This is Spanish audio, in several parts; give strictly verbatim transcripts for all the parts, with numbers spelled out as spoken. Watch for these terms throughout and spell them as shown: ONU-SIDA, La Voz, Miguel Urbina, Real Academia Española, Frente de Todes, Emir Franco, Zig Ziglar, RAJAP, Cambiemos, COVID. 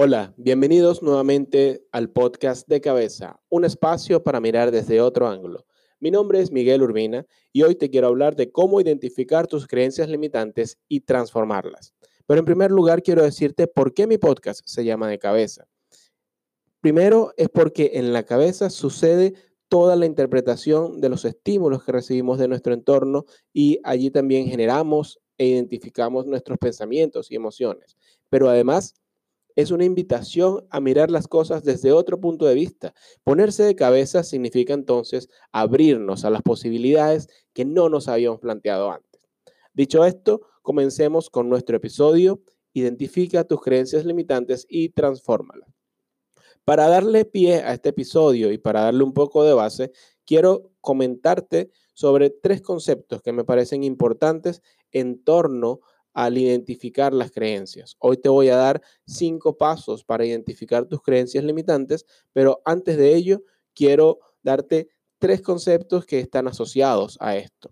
Hola, bienvenidos nuevamente al podcast De Cabeza, un espacio para mirar desde otro ángulo. Mi nombre es Miguel Urbina y hoy te quiero hablar de cómo identificar tus creencias limitantes y transformarlas. Pero en primer lugar quiero decirte por qué mi podcast se llama De Cabeza. Primero es porque en la cabeza sucede toda la interpretación de los estímulos que recibimos de nuestro entorno y allí también generamos e identificamos nuestros pensamientos y emociones. Pero además es una invitación a mirar las cosas desde otro punto de vista. Ponerse de cabeza significa entonces abrirnos a las posibilidades que no nos habíamos planteado antes. Dicho esto, comencemos con nuestro episodio. Identifica tus creencias limitantes y transfórmalas. Para darle pie a este episodio y para darle un poco de base, quiero comentarte sobre tres conceptos que me parecen importantes en torno a al identificar las creencias. Hoy te voy a dar cinco pasos para identificar tus creencias limitantes, pero antes de ello quiero darte tres conceptos que están asociados a esto.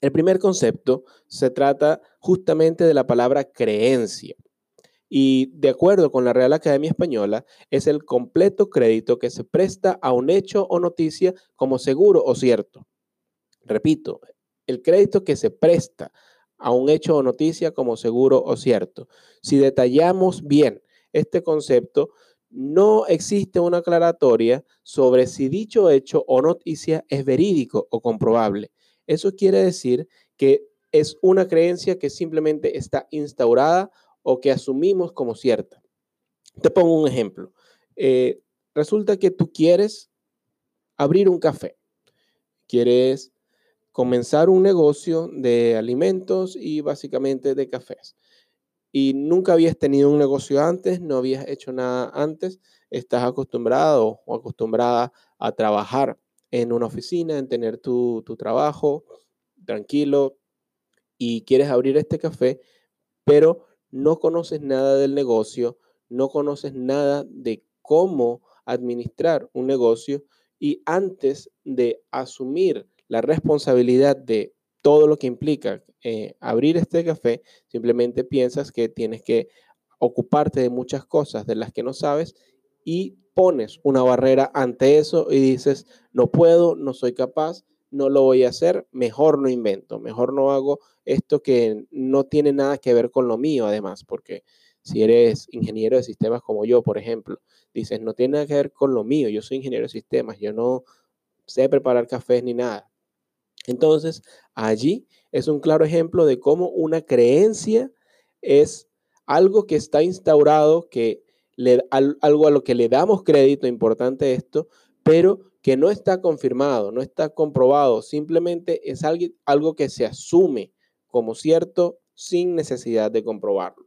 El primer concepto se trata justamente de la palabra creencia y, de acuerdo con la Real Academia Española, es el completo crédito que se presta a un hecho o noticia como seguro o cierto. Repito, el crédito que se presta a un hecho o noticia como seguro o cierto. Si detallamos bien este concepto, no existe una aclaratoria sobre si dicho hecho o noticia es verídico o comprobable. Eso quiere decir que es una creencia que simplemente está instaurada o que asumimos como cierta. Te pongo un ejemplo. Eh, resulta que tú quieres abrir un café, quieres comenzar un negocio de alimentos y básicamente de cafés. Y nunca habías tenido un negocio antes, no habías hecho nada antes, estás acostumbrado o acostumbrada a trabajar en una oficina, en tener tu, tu trabajo tranquilo y quieres abrir este café, pero no conoces nada del negocio, no conoces nada de cómo administrar un negocio y antes de asumir la responsabilidad de todo lo que implica eh, abrir este café, simplemente piensas que tienes que ocuparte de muchas cosas de las que no sabes y pones una barrera ante eso y dices, no puedo, no soy capaz, no lo voy a hacer, mejor no invento, mejor no hago esto que no tiene nada que ver con lo mío además, porque si eres ingeniero de sistemas como yo, por ejemplo, dices, no tiene nada que ver con lo mío, yo soy ingeniero de sistemas, yo no sé preparar cafés ni nada. Entonces, allí es un claro ejemplo de cómo una creencia es algo que está instaurado, que le, al, algo a lo que le damos crédito, importante esto, pero que no está confirmado, no está comprobado, simplemente es algo, algo que se asume como cierto sin necesidad de comprobarlo.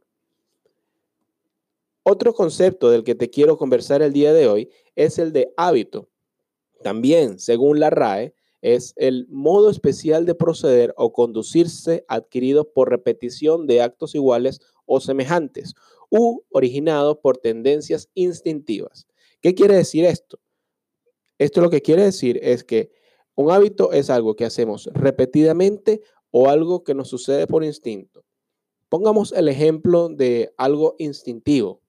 Otro concepto del que te quiero conversar el día de hoy es el de hábito. También, según la R A E, es el modo especial de proceder o conducirse adquirido por repetición de actos iguales o semejantes u originado por tendencias instintivas. ¿Qué quiere decir esto? Esto lo que quiere decir es que un hábito es algo que hacemos repetidamente o algo que nos sucede por instinto. Pongamos el ejemplo de algo instintivo.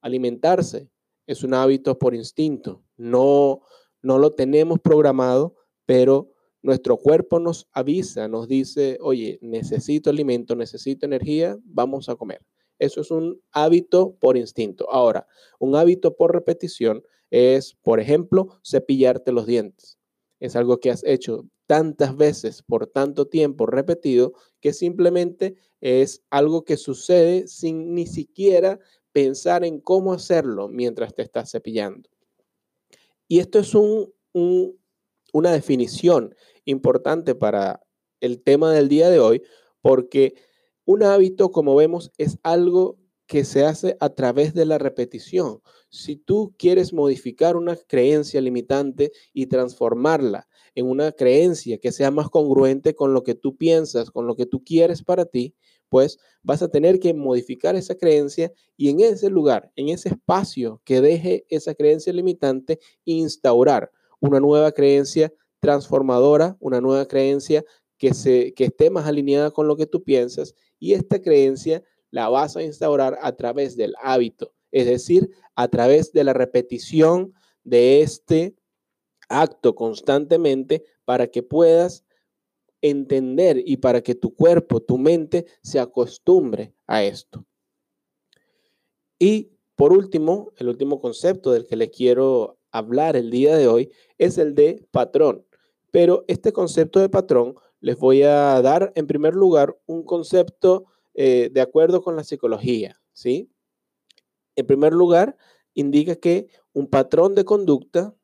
Alimentarse es un hábito por instinto. No, no lo tenemos programado, pero nuestro cuerpo nos avisa, nos dice, oye, necesito alimento, necesito energía, vamos a comer. Eso es un hábito por instinto. Ahora, un hábito por repetición es, por ejemplo, cepillarte los dientes. Es algo que has hecho tantas veces por tanto tiempo repetido que simplemente es algo que sucede sin ni siquiera pensar en cómo hacerlo mientras te estás cepillando. Y esto es un, un, una definición importante para el tema del día de hoy, porque un hábito, como vemos, es algo que se hace a través de la repetición. Si tú quieres modificar una creencia limitante y transformarla en una creencia que sea más congruente con lo que tú piensas, con lo que tú quieres para ti, pues vas a tener que modificar esa creencia y en ese lugar, en ese espacio que deje esa creencia limitante, instaurar una nueva creencia transformadora, una nueva creencia que, se, que esté más alineada con lo que tú piensas y esta creencia la vas a instaurar a través del hábito. es decir, a través de la repetición de este acto constantemente para que puedas entender y para que tu cuerpo, tu mente se acostumbre a esto. Y por último, el último concepto del que les quiero hablar el día de hoy es el de patrón. Pero este concepto de patrón les voy a dar en primer lugar un concepto eh, de acuerdo con la psicología, ¿sí? En primer lugar, indica que un patrón de conducta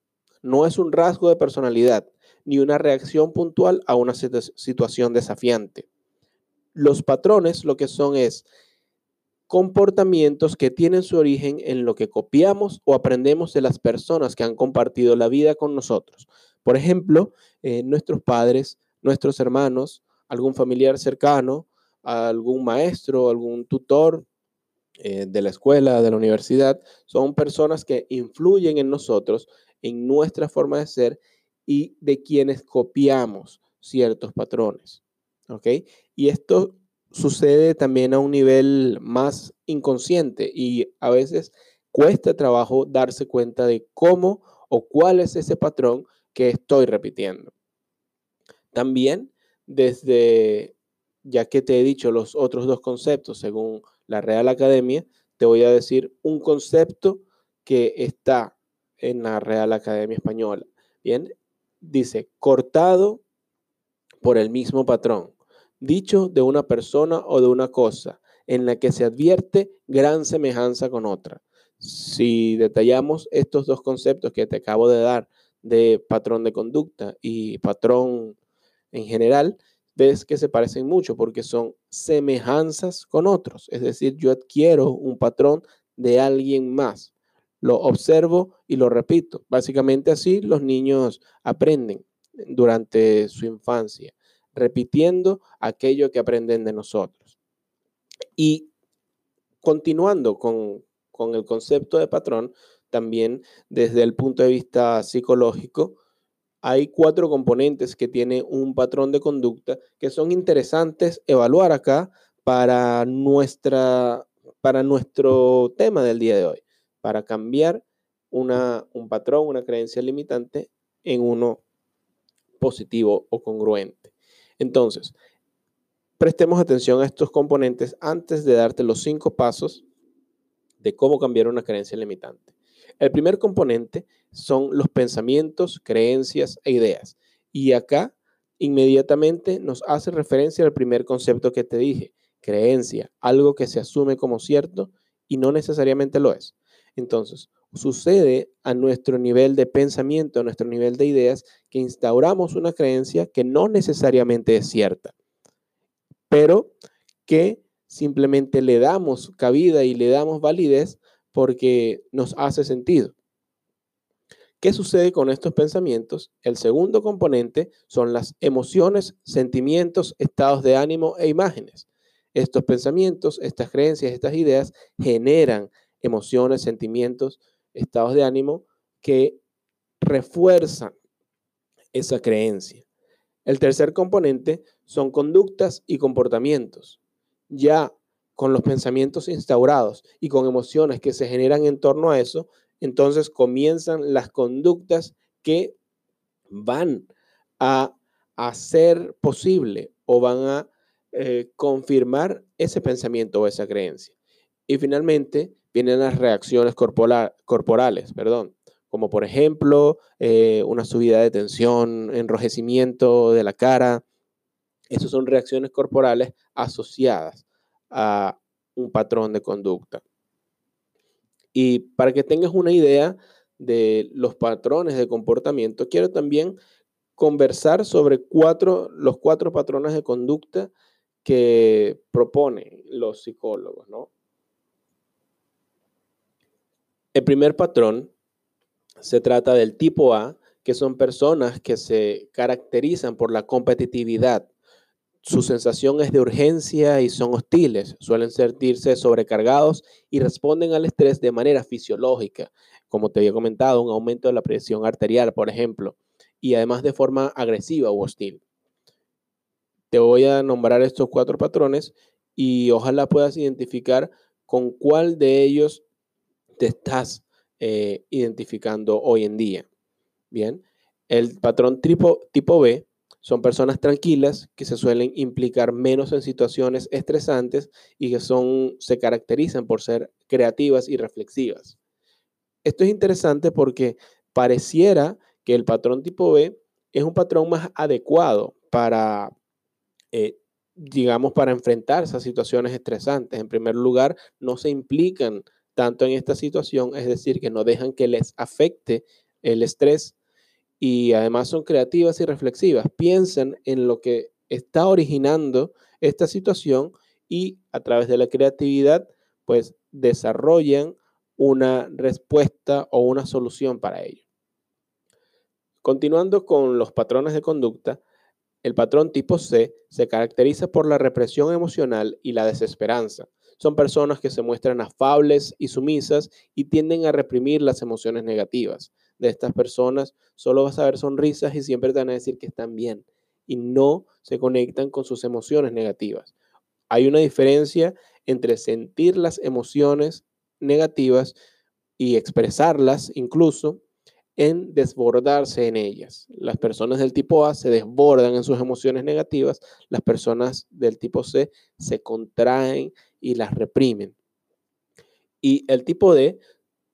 no es un rasgo de personalidad ni una reacción puntual a una situ situación desafiante. Los patrones lo que son es comportamientos que tienen su origen en lo que copiamos o aprendemos de las personas que han compartido la vida con nosotros. Por ejemplo, eh, nuestros padres, nuestros hermanos, algún familiar cercano, algún maestro, algún tutor eh, de la escuela, de la universidad, son personas que influyen en nosotros, en nuestra forma de ser y de quienes copiamos ciertos patrones, ¿ok? Y esto sucede también a un nivel más inconsciente y a veces cuesta trabajo darse cuenta de cómo o cuál es ese patrón que estoy repitiendo. También desde, ya que te he dicho los otros dos conceptos según la Real Academia, te voy a decir un concepto que está en la Real Academia Española. Bien, dice, cortado por el mismo patrón, dicho de una persona o de una cosa en la que se advierte gran semejanza con otra. Si detallamos estos dos conceptos que te acabo de dar de patrón de conducta y patrón en general, ves que se parecen mucho porque son semejanzas con otros. Es decir, yo adquiero un patrón de alguien más, lo observo y lo repito. Básicamente así los niños aprenden durante su infancia, repitiendo aquello que aprenden de nosotros. Y continuando con, con el concepto de patrón, también desde el punto de vista psicológico, hay cuatro componentes que tiene un patrón de conducta que son interesantes evaluar acá para, nuestra, para nuestro tema del día de hoy, para cambiar una, un patrón, una creencia limitante en uno positivo o congruente. Entonces, prestemos atención a estos componentes antes de darte los cinco pasos de cómo cambiar una creencia limitante. El primer componente son los pensamientos, creencias e ideas. Y acá inmediatamente nos hace referencia al primer concepto que te dije, creencia, algo que se asume como cierto y no necesariamente lo es. Entonces, sucede a nuestro nivel de pensamiento, a nuestro nivel de ideas, que instauramos una creencia que no necesariamente es cierta, pero que simplemente le damos cabida y le damos validez porque nos hace sentido. ¿Qué sucede con estos pensamientos? El segundo componente son las emociones, sentimientos, estados de ánimo e imágenes. Estos pensamientos, estas creencias, estas ideas generan emociones, sentimientos, estados de ánimo que refuerzan esa creencia. El tercer componente son conductas y comportamientos. Ya con los pensamientos instaurados y con emociones que se generan en torno a eso, entonces comienzan las conductas que van a hacer posible o van a eh, confirmar ese pensamiento o esa creencia. Y finalmente vienen las reacciones corporal, corporales, perdón, como por ejemplo eh, una subida de tensión, enrojecimiento de la cara. Esas son reacciones corporales asociadas a un patrón de conducta. Y para que tengas una idea de los patrones de comportamiento, quiero también conversar sobre cuatro, los cuatro patrones de conducta que proponen los psicólogos, ¿no? El primer patrón se trata del tipo A, que son personas que se caracterizan por la competitividad. Su sensación es de urgencia y son hostiles, suelen sentirse sobrecargados y responden al estrés de manera fisiológica, como te había comentado, un aumento de la presión arterial, por ejemplo, y además de forma agresiva u hostil. Te voy a nombrar estos cuatro patrones y ojalá puedas identificar con cuál de ellos te estás eh, identificando hoy en día. Bien, el patrón tipo, tipo B son personas tranquilas que se suelen implicar menos en situaciones estresantes y que son, se caracterizan por ser creativas y reflexivas. Esto es interesante porque pareciera que el patrón tipo B es un patrón más adecuado para, eh, digamos, para enfrentarse a situaciones estresantes. En primer lugar, no se implican tanto en esta situación, es decir, que no dejan que les afecte el estrés, y además son creativas y reflexivas. Piensan en lo que está originando esta situación y a través de la creatividad, pues desarrollan una respuesta o una solución para ello. Continuando con los patrones de conducta, el patrón tipo C se caracteriza por la represión emocional y la desesperanza. Son personas que se muestran afables y sumisas y tienden a reprimir las emociones negativas. De estas personas solo vas a ver sonrisas y siempre te van a decir que están bien y no se conectan con sus emociones negativas. Hay una diferencia entre sentir las emociones negativas y expresarlas, incluso en desbordarse en ellas. Las personas del tipo A se desbordan en sus emociones negativas, las personas del tipo C se contraen y las reprimen. Y el tipo D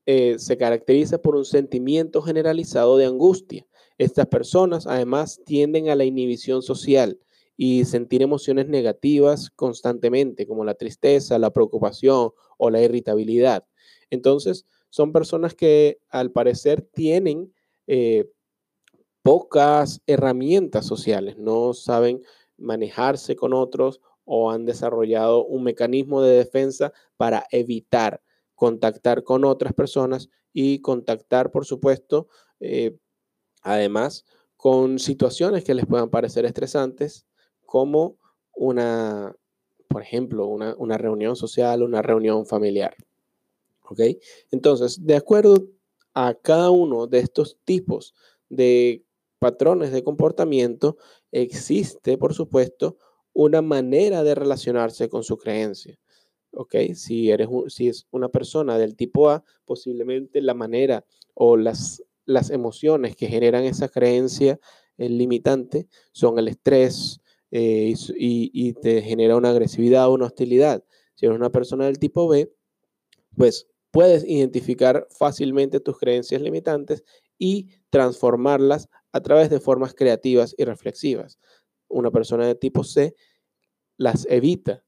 eh, se caracteriza por un sentimiento generalizado de angustia. Estas personas además tienden a la inhibición social y sentir emociones negativas constantemente, como la tristeza, la preocupación o la irritabilidad. Entonces, son personas que al parecer tienen eh, pocas herramientas sociales, no saben manejarse con otros o han desarrollado un mecanismo de defensa para evitar contactar con otras personas y contactar, por supuesto, eh, además con situaciones que les puedan parecer estresantes, como una, por ejemplo, una, una reunión social, una reunión familiar. ¿Okay? Entonces, de acuerdo a cada uno de estos tipos de patrones de comportamiento, existe, por supuesto, una manera de relacionarse con su creencia. ¿Okay? Si eres un, si es una persona del tipo A, posiblemente la manera o las, las emociones que generan esa creencia eh, limitante son el estrés eh, y, y te genera una agresividad o una hostilidad. Si eres una persona del tipo B, pues puedes identificar fácilmente tus creencias limitantes y transformarlas a través de formas creativas y reflexivas. Una persona de tipo C las evita,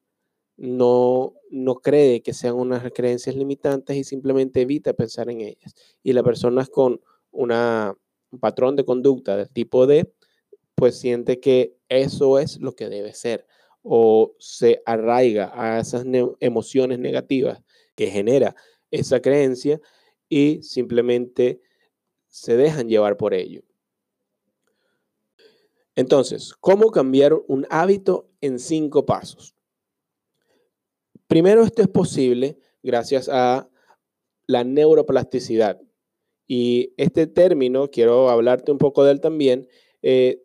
no, no cree que sean unas creencias limitantes y simplemente evita pensar en ellas. Y las personas con una, un patrón de conducta del tipo D, pues siente que eso es lo que debe ser o se arraiga a esas ne- emociones negativas que genera esa creencia y simplemente se dejan llevar por ello. Entonces, ¿cómo cambiar un hábito en cinco pasos? Primero, esto es posible gracias a la neuroplasticidad. Y este término, quiero hablarte un poco de él también, eh,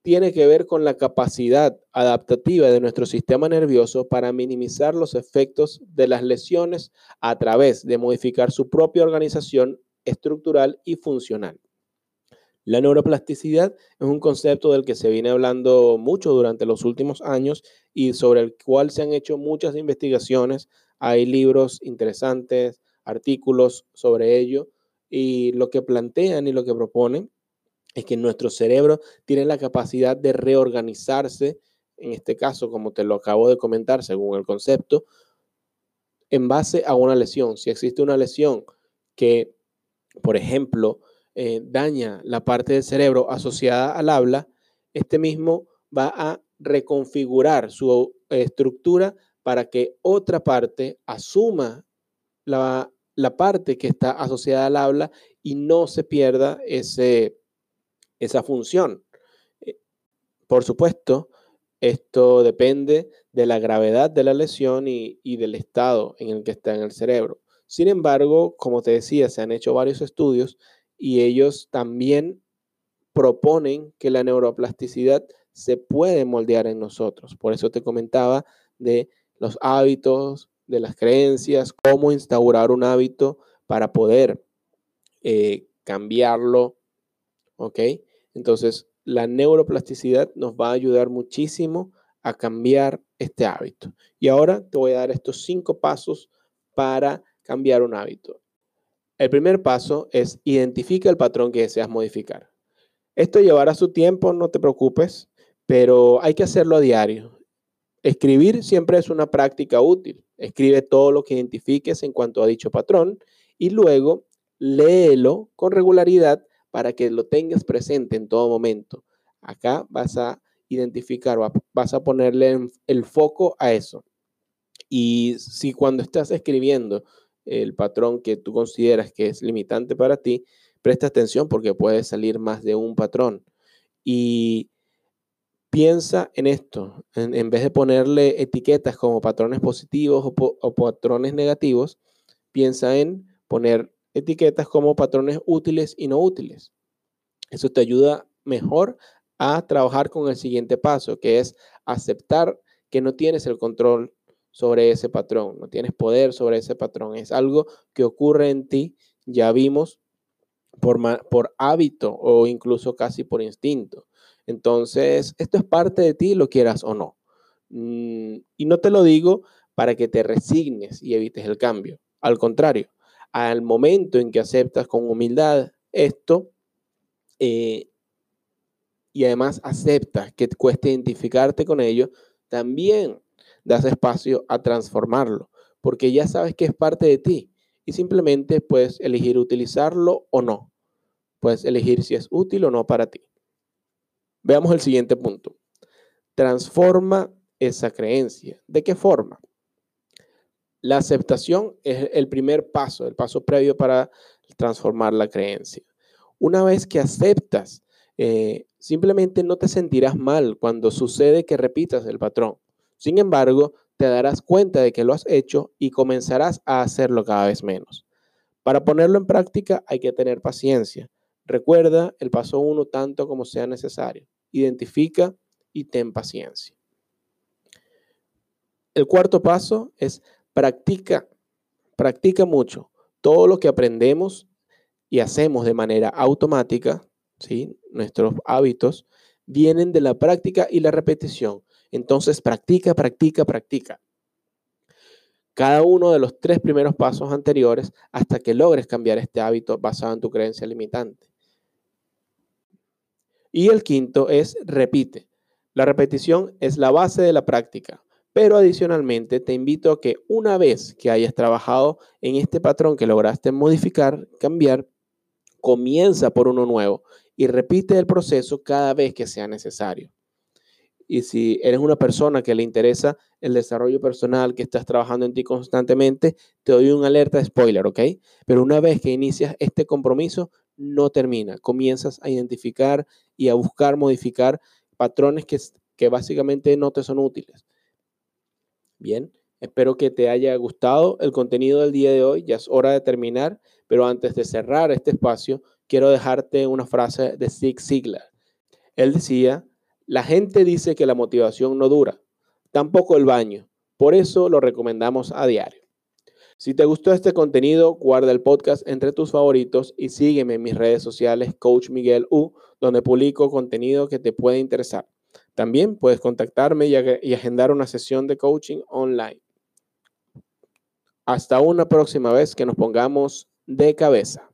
tiene que ver con la capacidad adaptativa de nuestro sistema nervioso para minimizar los efectos de las lesiones a través de modificar su propia organización estructural y funcional. La neuroplasticidad es un concepto del que se viene hablando mucho durante los últimos años y sobre el cual se han hecho muchas investigaciones. Hay libros interesantes, artículos sobre ello, y lo que plantean y lo que proponen es que nuestro cerebro tiene la capacidad de reorganizarse, en este caso, como te lo acabo de comentar, según el concepto, en base a una lesión. Si existe una lesión que, por ejemplo, Eh, daña la parte del cerebro asociada al habla, este mismo va a reconfigurar su eh, estructura para que otra parte asuma la, la parte que está asociada al habla y no se pierda ese, esa función. Eh, por supuesto, esto depende de la gravedad de la lesión y, y del estado en el que está en el cerebro. Sin embargo, como te decía, se han hecho varios estudios y ellos también proponen que la neuroplasticidad se puede moldear en nosotros. Por eso te comentaba de los hábitos de las creencias, cómo instaurar un hábito para poder eh, cambiarlo, ¿ok? Entonces, la neuroplasticidad nos va a ayudar muchísimo a cambiar este hábito. Y ahora te voy a dar estos cinco pasos para cambiar un hábito. El primer paso es identifica el patrón que deseas modificar. Esto llevará su tiempo, no te preocupes, pero hay que hacerlo a diario. Escribir siempre es una práctica útil. Escribe todo lo que identifiques en cuanto a dicho patrón y luego léelo con regularidad para que lo tengas presente en todo momento. Acá vas a identificar, vas a ponerle el foco a eso. Y si cuando estás escribiendo el patrón que tú consideras que es limitante para ti, presta atención porque puede salir más de un patrón. Y piensa en esto. En, en vez de ponerle etiquetas como patrones positivos o, po o patrones negativos, piensa en poner etiquetas como patrones útiles y no útiles. Eso te ayuda mejor a trabajar con el siguiente paso, que es aceptar que no tienes el control sobre ese patrón, no tienes poder sobre ese patrón. Es algo que ocurre en ti, ya vimos, por, por hábito o incluso casi por instinto. Entonces, esto es parte de ti, lo quieras o no. Y no te lo digo para que te resignes y evites el cambio. Al contrario, al momento en que aceptas con humildad esto, eh, y además aceptas que te cueste identificarte con ello, también das espacio a transformarlo, porque ya sabes que es parte de ti y simplemente puedes elegir utilizarlo o no. Puedes elegir si es útil o no para ti. Veamos el siguiente punto. Transforma esa creencia. ¿De qué forma? La aceptación es el primer paso, el paso previo para transformar la creencia. Una vez que aceptas, eh, simplemente no te sentirás mal cuando sucede que repitas el patrón. Sin embargo, te darás cuenta de que lo has hecho y comenzarás a hacerlo cada vez menos. Para ponerlo en práctica hay que tener paciencia. Recuerda el paso uno tanto como sea necesario. Identifica y ten paciencia. El cuarto paso es practica. Practica mucho. Todo lo que aprendemos y hacemos de manera automática, ¿sí? Nuestros hábitos, vienen de la práctica y la repetición. Entonces, practica, practica, practica. Cada uno de los tres primeros pasos anteriores hasta que logres cambiar este hábito basado en tu creencia limitante. Y el quinto es repite. La repetición es la base de la práctica, pero adicionalmente te invito a que una vez que hayas trabajado en este patrón que lograste modificar, cambiar, comienza por uno nuevo y repite el proceso cada vez que sea necesario. Y si eres una persona que le interesa el desarrollo personal, que estás trabajando en ti constantemente, te doy una alerta de spoiler, ¿ok? Pero una vez que inicias este compromiso, no termina. Comienzas a identificar y a buscar modificar patrones que, que básicamente no te son útiles. Bien, espero que te haya gustado el contenido del día de hoy. Ya es hora de terminar, pero antes de cerrar este espacio, quiero dejarte una frase de Zig Ziglar. Él decía: la gente dice que la motivación no dura, tampoco el baño. Por eso lo recomendamos a diario. Si te gustó este contenido, guarda el podcast entre tus favoritos y sígueme en mis redes sociales Coach Miguel U, donde publico contenido que te puede interesar. También puedes contactarme y, ag- y agendar una sesión de coaching online. Hasta una próxima vez que nos pongamos de cabeza.